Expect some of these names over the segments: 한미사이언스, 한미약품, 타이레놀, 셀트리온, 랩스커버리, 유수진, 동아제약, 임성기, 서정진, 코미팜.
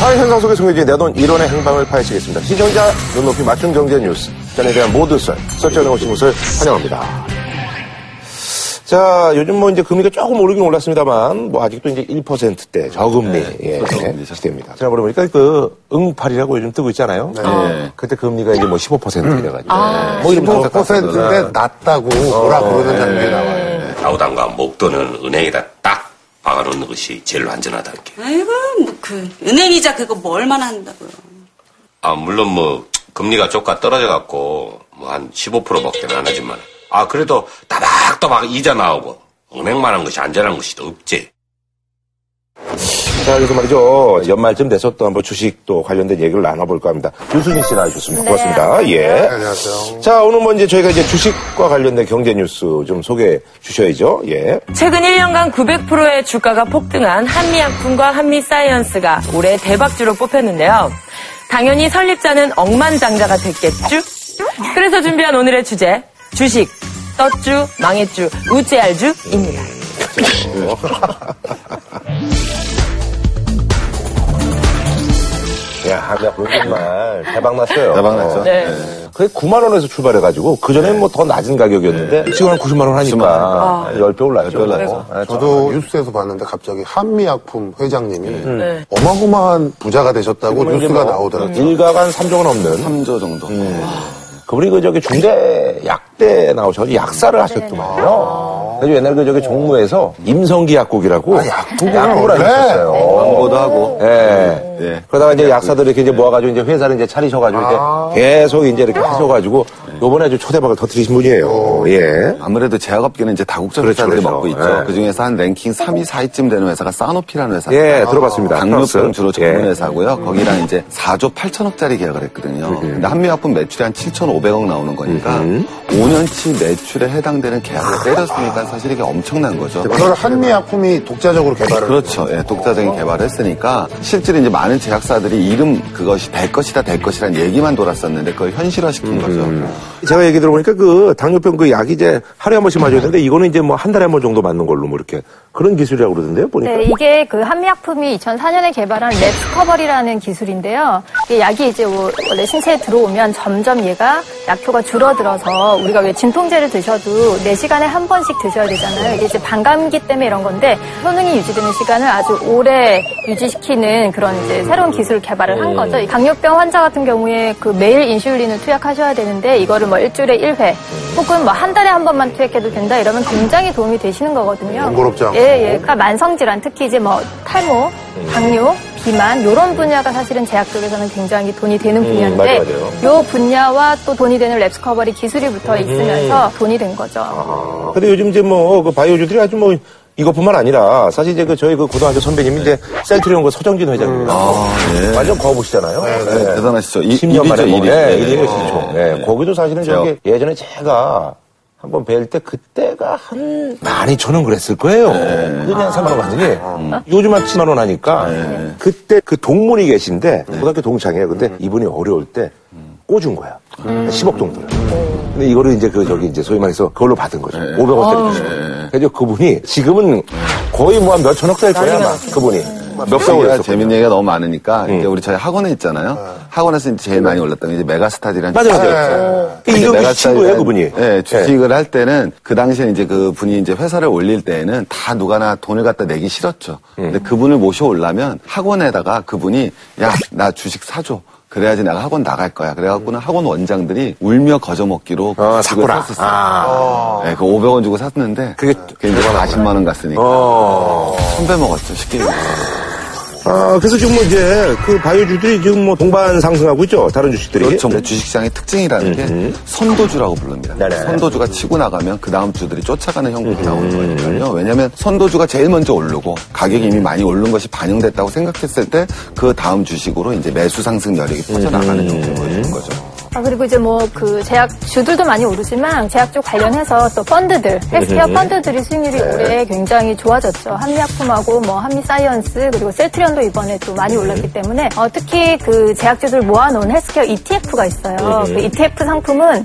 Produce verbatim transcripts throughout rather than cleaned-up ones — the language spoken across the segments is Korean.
사회 현상 속에 숨겨진 내돈 이론의 행방을 파헤치겠습니다. 시청자 눈높이 맞춤 경제 뉴스. 전에 대한 모든 썰, 설전해 오신 것을 환영합니다. 자, 요즘 뭐 이제 금리가 조금 오르긴 올랐습니다만, 뭐 아직도 이제 일 퍼센트대 저금리, 네, 예, 저금리 시대입니다. 지난번에 보니까 그 응팔이라고 요즘 뜨고 있잖아요. 네. 네. 그때 금리가 이제 뭐 십오 퍼센트 이래가지고. 음. 뭐 십오 퍼센트인데 낮다고 뭐라 어, 그러는 장면이 네. 나와요. 네. 나우당과 목돈은 은행에다 딱 박아놓는 것이 제일 안전하다는 게. 아이고, 뭐 그, 은행이자 그거 뭐 얼마나 한다고요. 아, 물론 뭐, 금리가 조금 떨어져갖고, 뭐 한 십오 퍼센트밖에 안 하지만. 아, 그래도 따박따박 이자 나오고, 은행만 한 것이 안전한 것이 없지. 자, 그래서 말이죠. 연말쯤 돼서 또 한번 주식 또 관련된 얘기를 나눠볼까 합니다. 유수진 씨 나와주셨습니다. 네, 고맙습니다. 예. 네, 안녕하세요. 자, 오늘 먼저 저희가 이제 주식과 관련된 경제 뉴스 좀 소개해 주셔야죠. 예. 최근 일 년간 구백 퍼센트의 주가가 폭등한 한미약품과 한미사이언스가 올해 대박주로 뽑혔는데요. 당연히 설립자는 억만장자가 됐겠죠? 그래서 준비한 오늘의 주제. 주식, 떴주, 망했주, 우째알주입니다. 야, 한미약품 정말 대박났어요. 대박났죠. 네. 네. 그게 구만 원에서 출발해가지고, 그전엔 네. 뭐 더 낮은 가격이었는데, 네. 지금 한 구십만 원 하니까. 아. 십 배 올랐죠. 십 배 올랐죠. 네. 저도 뉴스에서 봤는데, 갑자기 한미약품 회장님이 네. 어마어마한 부자가 되셨다고 뉴스가 나오더라고요. 일가가 한 삼조가 넘는. 삼조 정도. 음. 그분이 그 저기 중대 약대 나오셔서 약사를 하셨더만요. 그래서 옛날 그 저기 종무에서 임성기 약국이라고 아, 약국을 하셨어요. 광고도 하고. 예. 네. 네. 그러다가 이제 약사들을 이렇게 이제 모아가지고 이제 회사를 이제 차리셔가지고 아~ 이제 계속 이제 이렇게 아~ 하셔가지고 요번에 아주 초대박을 터뜨리신 분이에요. 예. 아무래도 제약업계는 이제 다국적 그렇죠, 회사들이 그렇죠. 먹고 있죠. 예. 그 중에서 한 랭킹 삼 위, 사 위쯤 되는 회사가 사노피라는 회사입니다. 예, 들어봤습니다. 당뇨병 주로 전문 회사고요. 예. 거기랑 이제 사조 팔천억짜리 계약을 했거든요. 예. 근데 한미약품 매출이 한 칠천오백억 나오는 거니까 예. 오 년치 매출에 해당되는 계약을 때렸으니까 사실 이게 엄청난 거죠. 그걸 한미약품이 독자적으로 개발을 그렇죠. 예, 독자적인 개발을 했으니까 실제로 이제 많은 제약사들이 이름 그것이 될 것이다, 될 것이라는 얘기만 돌았었는데 그걸 현실화시킨 음. 거죠. 제가 얘기 들어보니까 그 당뇨병 그 약이 이제 하루에 한 번씩 맞아야 되는데 이거는 이제 뭐 한 달에 한 번 정도 맞는 걸로 뭐 이렇게 그런 기술이라고 그러던데요, 보니까. 네, 이게 그 한미약품이 이천사 년에 개발한 랩스커버리라는 기술인데요. 이 약이 이제 원래 신체에 들어오면 점점 얘가 약효가 줄어들어서 우리가 왜 진통제를 드셔도 네 시간에 한 번씩 드셔야 되잖아요. 이게 이제 반감기 때문에 이런 건데 효능이 유지되는 시간을 아주 오래 유지시키는 그런 이제 새로운 기술 개발을 한 거죠. 당뇨병 환자 같은 경우에 그 매일 인슐린을 투약하셔야 되는데 이거를 뭐 일주일에 일 회 혹은 뭐 한 달에 한 번만 투약해도 된다 이러면 굉장히 도움이 되시는 거거든요. 번거롭지 않고. 예, 예. 그러니까 만성질환 특히 이제 뭐 탈모, 당뇨, 비만 이런 분야가 사실은 제약 쪽에서는 굉장히 돈이 되는 분야인데 음, 요 분야와 또 돈이 되는 랩스커버리 기술이 붙어 있으면서 음. 돈이 된 거죠. 아, 근데 요즘 이제 뭐 그 바이오주들이 아주 뭐 이것뿐만 아니라 사실 이제 그 저희 그 고등학교 선배님이 이제 셀트리온 그 서정진 회장입니다. 음. 아, 네. 완전 거부시잖아요. 네, 네. 네. 대단하시죠. 십 년 만에 일 위. 일 위를 시죠. 네. 거기도 사실은 저기 예전에 제가 한번 뵐 때 그때가 한 만 이천 원 그랬을 거예요. 네. 그냥 삼만 원 받으니 아. 요즘 한 칠만 원 하니까 네. 그때 그 동문이 계신데 네. 고등학교 동창이에요. 근데 음. 이분이 어려울 때 꿔준 거야. 음. 십억 정도를. 음. 근데 이거를 이제 그 저기 이제 소위 말해서 그걸로 받은 거죠. 네. 오백억짜리 주시고. 네. 그래서 그분이 지금은 거의 뭐 한 몇천억 될 거야 아마 그분이. 몇개월 재밌는 얘기가 너무 많으니까 음. 이제 우리 저희 학원에 있잖아요. 네. 학원에서 이제 제일 많이 올랐던 게 이제 메가스타디라는 맞아요, 맞아요. 네. 이거 그 친구예요, 그분이. 네, 주식을 네. 할 때는 그 당시에 이제 그 분이 이제 회사를 올릴 때에는 다 누가나 돈을 갖다 내기 싫었죠. 음. 근데 그분을 모셔오려면 학원에다가 그분이 야, 나 주식 사줘. 그래야지 내가 학원 나갈 거야. 그래갖고는 학원 원장들이 울며 거저먹기로 어, 샀구나. 샀었어요. 아. 네, 그 오백원 주고 샀는데 그게 굉장히 사십만 원 갔으니까 어. 손배 먹었죠, 쉽게 얘기해서. 아, 그래서 지금 뭐 이제 그 바이오주들이 지금 뭐 동반 상승하고 있죠. 다른 주식들이. 그렇죠. 네. 주식시장의 특징이라는 게 음흠. 선도주라고 부릅니다. 네네. 선도주가 치고 나가면 그 다음 주들이 쫓아가는 형국이 나오는 거니까요. 왜냐하면 선도주가 제일 먼저 오르고 가격이 이미 많이 오른 것이 반영됐다고 생각했을 때 그 다음 주식으로 이제 매수 상승 여력이 퍼져나가는 형태를 보여주는 거죠. 아, 그리고 이제 뭐 그 제약 주들도 많이 오르지만 제약 쪽 관련해서 또 펀드들, 헬스케어 펀드들이 수익률이 네. 올해 굉장히 좋아졌죠. 한미약품하고 뭐 한미사이언스 그리고 셀트리온도 이번에 또 많이 올랐기 때문에 어, 특히 그 제약 주들 모아놓은 헬스케어 이티에프가 있어요. 그 이티에프 상품은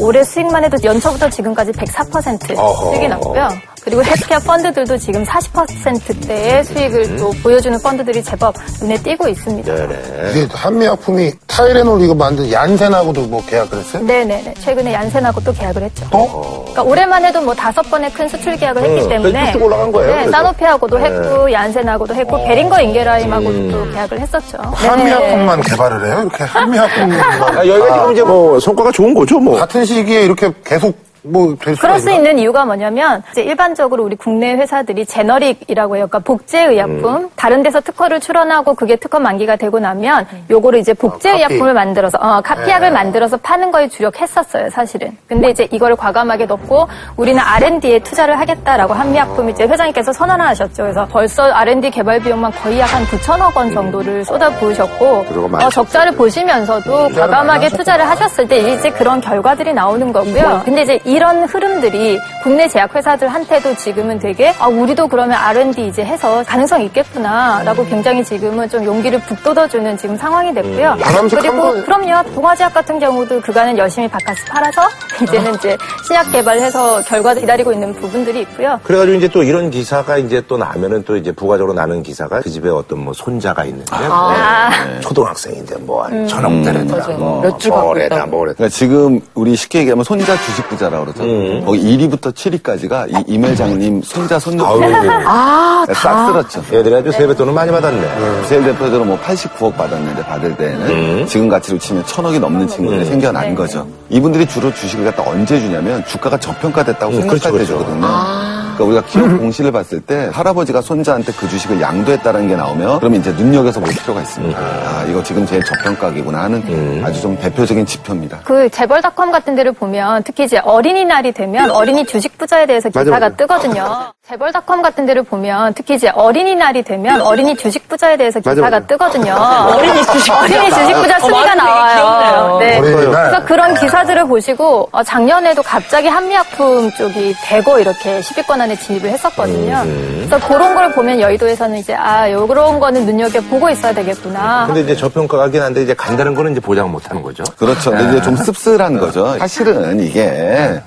올해 수익만 해도 연초부터 지금까지 백사 퍼센트 수익이 났고요. 그리고 헬스케어 펀드들도 지금 사십 퍼센트대의 수익을 또 보여주는 펀드들이 제법 눈에 띄고 있습니다. 네네. 이게 한미약품이 타이레놀 이거 만든 얀센하고도 뭐 계약을 했어요? 네네네. 최근에 얀센하고 또 계약을 했죠. 어? 그러니까 올해만 해도 뭐 다섯 번의 큰 수출 계약을 어, 했기 때문에 쭉 올라간 거예요. 네, 사노피하고도 네. 했고 얀센하고도 했고 어. 베링거 인게라임하고도 음. 계약을 했었죠. 한미약품만 개발을 해요? 이렇게 한미약품 개발. 아, 여기가 지금 이제 뭐 성과가 좋은 거죠, 뭐. 같은 시기에 이렇게 계속 뭐 될 수가 그럴 수 있나? 있는 이유가 뭐냐면 이제 일반적으로 우리 국내 회사들이 제너릭이라고 해요. 그러니까 복제의약품 음. 다른 데서 특허를 출원하고 그게 특허 만기가 되고 나면 요거를 이제 복제의약품을 어, 만들어서 어, 카피약을 네. 만들어서 파는 거에 주력했었어요, 사실은. 근데 이제 이걸 과감하게 넣고 우리는 알앤디에 투자를 하겠다라고 한미약품 이제 회장님께서 선언을 하셨죠. 그래서 벌써 알앤디 개발 비용만 거의 약 한 구천억 원 정도를 쏟아부으셨고 어, 적자를 보시면서도 과감하게 투자를 하셨을 때 이제 그런 결과들이 나오는 거고요. 근데 이제 이 이런 흐름들이 국내 제약회사들한테도 지금은 되게 아 우리도 그러면 알앤디 이제 해서 가능성 있겠구나라고 굉장히 지금은 좀 용기를 북돋아주는 지금 상황이 됐고요. 음, 그리고 그럼요. 동아제약 같은 경우도 그간은 열심히 바깥에 팔아서 이제는 이제 신약 개발해서 결과를 기다리고 있는 부분들이 있고요. 그래가지고 이제 또 이런 기사가 이제 또 나면은 또 이제 부가적으로 나는 기사가 그 집에 어떤 뭐 손자가 있는데 아. 네. 네. 초등학생인데 뭐 음, 저녁때라든가 뭐 뭐래다 뭐래. 그러니까 지금 우리 쉽게 얘기하면 손자 주식 부자라고. 음. 거기 일 위부터 칠 위까지가 이 이멜장님 손자 손녀들 아, 싹 쓸었죠. 얘들이 아주 세뱃돈을 많이 받았네. 세일 대표들은 뭐 팔십구억 받았는데 받을 때는 음. 지금 가치로 치면 천억이 넘는 친구들이 음. 생겨난 네. 거죠. 이분들이 주로 주식을 갖다 언제 주냐면 주가가 저평가됐다고 음, 생각할 그렇죠, 그렇죠. 때거든요. 아. 그러니까 우리가 기업 공시를 봤을 때 할아버지가 손자한테 그 주식을 양도했다는 게 나오면 그러면 이제 눈여겨서 볼 필요가 있습니다. 아, 이거 지금 제일 저평가기구나 하는 음. 아주 좀 대표적인 지표입니다. 그 재벌닷컴 같은 데를 보면 특히 이제 어린이날이 되면 어린이 주식 부자에 대해서 기사가 맞아, 맞아. 뜨거든요. 재벌닷컴 같은 데를 보면 특히 이제 어린이날이 되면 어린이 주식 부자에 대해서 기사가 맞아, 맞아. 뜨거든요. 어린이 주식 부자, 어린이 주식 부자 순위가 어, 나와요. 네. 그래서 그런 기사들을 보시고 어, 작년에도 갑자기 한미약품 쪽이 대거 이렇게 십 위권 안에 진입을 했었거든요. 음. 그래서 그런 걸 보면 여의도에서는 이제 아 요런 거는 눈여겨 보고 있어야 되겠구나. 근데 이제 저평가가긴 한데 이제 간다는 거는 이제 보장 못하는 거죠. 그렇죠. 근데 이제 좀 씁쓸한 거죠. 사실은 이게.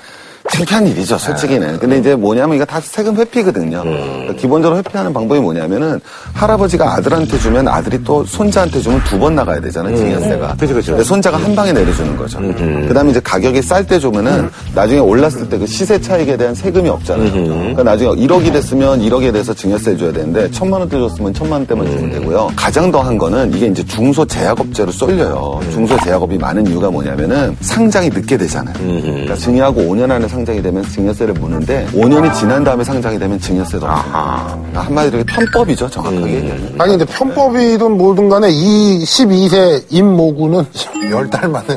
창피한 일이죠, 솔직히는. 근데 이제 뭐냐면 이거 다 세금 회피거든요. 그러니까 기본적으로 회피하는 방법이 뭐냐면은 할아버지가 아들한테 주면 아들이 또 손자한테 주면 두 번 나가야 되잖아요, 증여세가. 그죠, 그죠. 손자가 한 방에 내려주는 거죠. 그 다음에 이제 가격이 쌀 때 주면은 나중에 올랐을 때 그 시세 차익에 대한 세금이 없잖아요. 그러니까 나중에 일억이 됐으면 일억에 대해서 증여세 줘야 되는데 천만 원대 줬으면 천만 원대만 주면 되고요. 가장 더한 거는 이게 이제 중소 제약업체로 쏠려요. 중소 제약업이 많은 이유가 뭐냐면은 상장이 늦게 되잖아요. 그러니까 증여하고 오 년 안에 상장이 되면 증여세를 무는데 오 년이 지난 다음에 상장이 되면 증여세도 없어요. 한마디로 편법이죠, 정확하게. 음. 아니 근데 편법이든 뭐든 간에 이 십이 세 임모구는 열 달 만에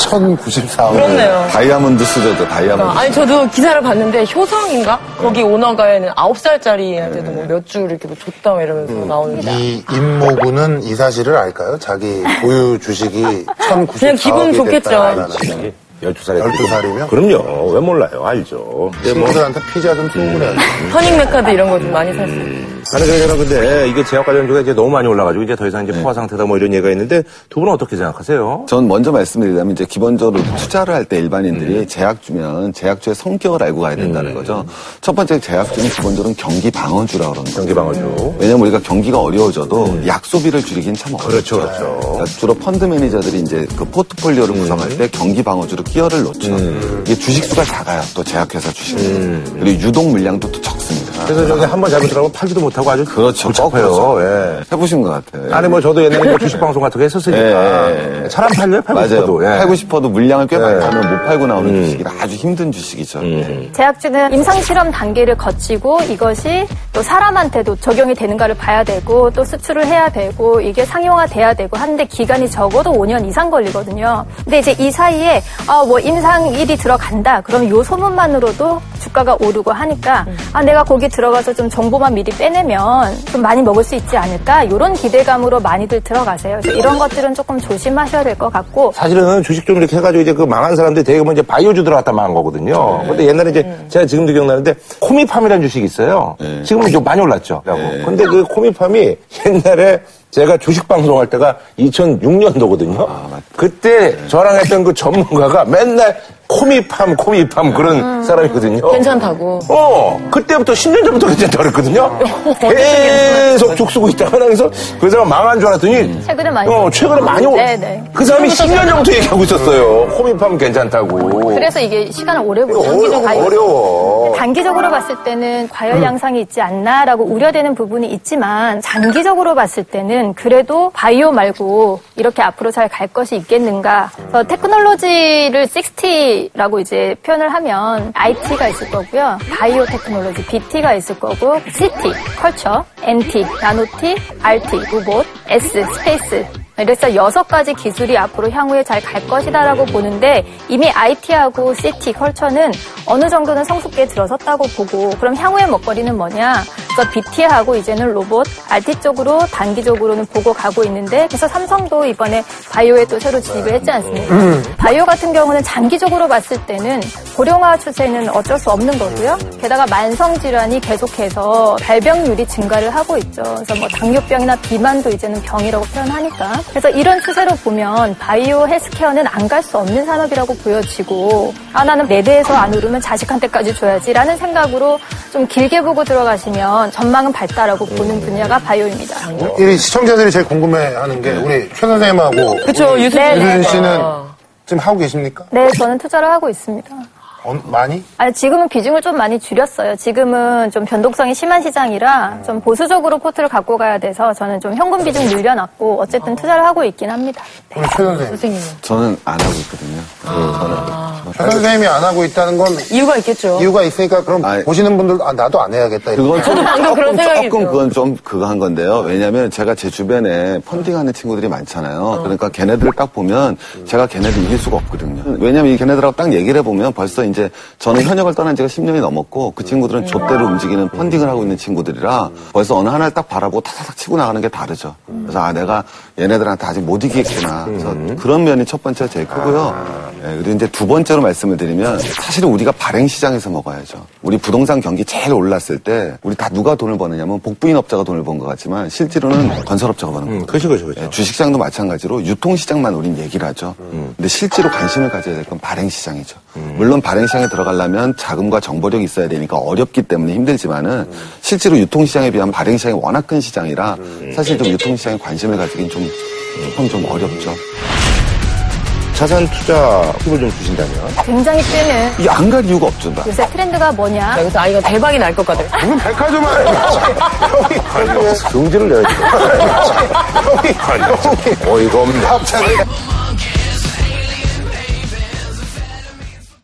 천구십사억. 그렇네요. 다이아몬드 수저죠, 다이아몬드. 아, 아니 저도 기사를 봤는데 효성인가? 거기 오너가에는 아홉 살짜리 애한테도 뭐 몇 주 이렇게 뭐 줬다 이러면서 음. 나옵니다. 이 임모구는 이 사실을 알까요? 자기 보유 주식이 천구십사억이 그냥 기분 좋겠죠. 열두 살이 열두 살이면? 그럼요. 왜 몰라요. 알죠. 친구들한테 피자 좀 충분해야죠. 허닝메카드 이런 거 좀 많이 샀어요. 음. 아니, 그러잖아. 근데 이게 제약관련주가 이제 너무 많이 올라가지고 이제 더 이상 이제 네. 포화 상태다 뭐 이런 얘기가 있는데 두 분은 어떻게 생각하세요? 전 먼저 말씀드리자면 이제 기본적으로 투자를 할 때 일반인들이 음. 제약주면 제약주의 성격을 알고 가야 된다는 음. 거죠. 첫 번째 제약주는 기본적으로 경기 방어주라고 그러는 거죠. 경기 방어주. 왜냐면 우리가 경기가 어려워져도 음. 약 소비를 줄이긴 참 어렵죠. 그렇죠, 그렇죠. 그러니까 주로 펀드 매니저들이 이제 그 포트폴리오를 음. 구성할 때 경기 방어주로 끼어를 놓죠. 음. 이게 주식수가 작아요. 또 제약회사 주식은. 음. 그리고 유동 물량도 또 적습니다. 그래서 저기 한번 잡으시라고 팔지도 못하고 아주 그렇죠. 복잡해요. 예. 해보신 것 같아요. 아니 뭐 저도 옛날에 뭐 주식방송 같은 거 했었으니까. 예. 예. 잘 안 팔려요? 팔고 맞아요. 싶어도. 예. 팔고 싶어도 물량을 꽤 많이 예. 하면 못 팔고 나오는 음. 주식이라 아주 힘든 주식이죠. 음. 예. 제약주는 임상실험 단계를 거치고 이것이 또 사람한테도 적용이 되는가를 봐야 되고 또 수출을 해야 되고 이게 상용화돼야 되고 하는데 기간이 적어도 오 년 이상 걸리거든요. 근데 이제 이 사이에 아 뭐 임상일이 들어간다. 그럼 요 소문만으로도 주가가 오르고 하니까 아 내가 거기 들어가서 좀 정보만 미리 빼내면 좀 많이 먹을 수 있지 않을까? 요런 기대감으로 많이들 들어가세요. 이런 것들은 조금 조심하셔야 될 것 같고 사실은 주식 좀 이렇게 해가지고 이제 그 망한 사람들이 대부분 이제 바이오주 들어갔다 망한 거거든요. 네. 근데 옛날에 이제 네. 제가 지금도 기억나는데 코미팜이라는 주식이 있어요. 네. 지금은 좀 많이 올랐죠. 네. 근데 그 코미팜이 옛날에 제가 주식 방송할 때가 이천육 년도거든요. 아, 그때 저랑 했던 그 전문가가 맨날 코미팜, 코미팜 그런 음, 사람이거든요. 괜찮다고. 어, 그때부터 십 년 전부터 괜찮다고 그랬거든요. 계속 죽 쓰고 있다가 그래서 그 사람 망한 줄 알았더니 음. 최근에 많이 어, 최근에 많이 오. 네네. 그 사람이 십 년 전부터 얘기하고 있었어요. 음. 코미팜 괜찮다고. 그래서 이게 시간을 오래 보고 장기적으로 어려, 어려워. 단기적으로 봤을 때는 과열 양상이 있지 않나라고 우려되는 부분이 있지만 장기적으로 봤을 때는 그래도 바이오 말고 이렇게 앞으로 잘 갈 것이 있겠는가. 그래서 테크놀로지를 식스티라고 이제 표현을 하면 아이티가 있을 거고요. 바이오 테크놀로지 비티가 있을 거고 씨티, 컬처, 엔티, 나노티, 알티, 로봇, 에스, 스페이스. 그래서 여섯 가지 기술이 앞으로 향후에 잘 갈 것이다라고 보는데 이미 아이티하고 씨티, 컬처는 어느 정도는 성숙기에 들어섰다고 보고 그럼 향후의 먹거리는 뭐냐? 그래서 비티하고 이제는 로봇, 알티 쪽으로 단기적으로는 보고 가고 있는데 그래서 삼성도 이번에 바이오에 또 새로 진입을 했지 않습니까? 바이오 같은 경우는 장기적으로 봤을 때는 고령화 추세는 어쩔 수 없는 거고요. 게다가 만성질환이 계속해서 발병률이 증가를 하고 있죠. 그래서 뭐 당뇨병이나 비만도 이제는 병이라고 표현하니까. 그래서 이런 추세로 보면 바이오 헬스케어는 안 갈 수 없는 산업이라고 보여지고 아 나는 내 배에서 안 오르면 자식한테까지 줘야지라는 생각으로 좀 길게 보고 들어가시면 전망은 밝다라고 보는 분야가 바이오입니다. 이 시청자들이 제일 궁금해하는 게 우리 최 선생님하고 그렇죠 유수진 씨는 지금 하고 계십니까? 네, 저는 투자를 하고 있습니다. 어, 많이? 아니, 지금은 비중을 좀 많이 줄였어요. 지금은 좀 변동성이 심한 시장이라 좀 보수적으로 포트를 갖고 가야 돼서 저는 좀 현금 비중 늘려놨고 어쨌든 투자를 하고 있긴 합니다. 네. 최 선생님. 저는 안 하고 있거든요. 아~ 네, 저는. 최 선생님이 안 하고 있다는 건 이유가 있겠죠. 이유가 있으니까 그럼 아니, 보시는 분들도 아, 나도 안 해야겠다. 그건 저도 방금 그런 생각이 조금 그건 좀 그거 한 건데요. 왜냐면 제가 제 주변에 펀딩하는 친구들이 많잖아요. 어. 그러니까 걔네들을 딱 보면 제가 걔네들 이길 수가 없거든요. 왜냐면 이 걔네들하고 딱 얘기를 해보면 벌써 이제 저는 현역을 떠난 지가 십 년이 넘었고 그 친구들은 좆대로 움직이는 펀딩을 하고 있는 친구들이라 벌써 어느 하나를 딱 바라보고 타사삭 치고 나가는 게 다르죠. 그래서 아 내가 얘네들한테 아직 못 이기겠구나. 그래서 그런 면이 첫 번째가 제일 크고요. 네, 그리고 이제 두 번째로 말씀을 드리면 사실은 우리가 발행시장에서 먹어야죠. 우리 부동산 경기 제일 올랐을 때 우리 다 누가 돈을 버느냐면 복부인업자가 돈을 번 것 같지만 실제로는 건설업자가 버는 거예요. 음, 그렇죠, 그렇죠, 그렇죠. 네, 주식시장도 마찬가지로 유통시장만 우린 얘기를 하죠. 음. 근데 실제로 관심을 가져야 될 건 발행시장이죠. 음. 물론 발행시장에 들어가려면 자금과 정보력이 있어야 되니까 어렵기 때문에 힘들지만은 음. 실제로 유통시장에 비하면 발행시장이 워낙 큰 시장이라 음. 사실 좀 유통시장에 관심을 가지긴 좀 조금 좀 어렵죠. 자산 투자 팁을 좀 주신다면? 굉장히 뜨는. 이게 안 갈 이유가 없죠. 나. 요새 트렌드가 뭐냐? 자, 여기서 아, 이거 대박이 날 것 같아. 무슨 백화점 아니야? 경제를 내야지. 어이가 없네.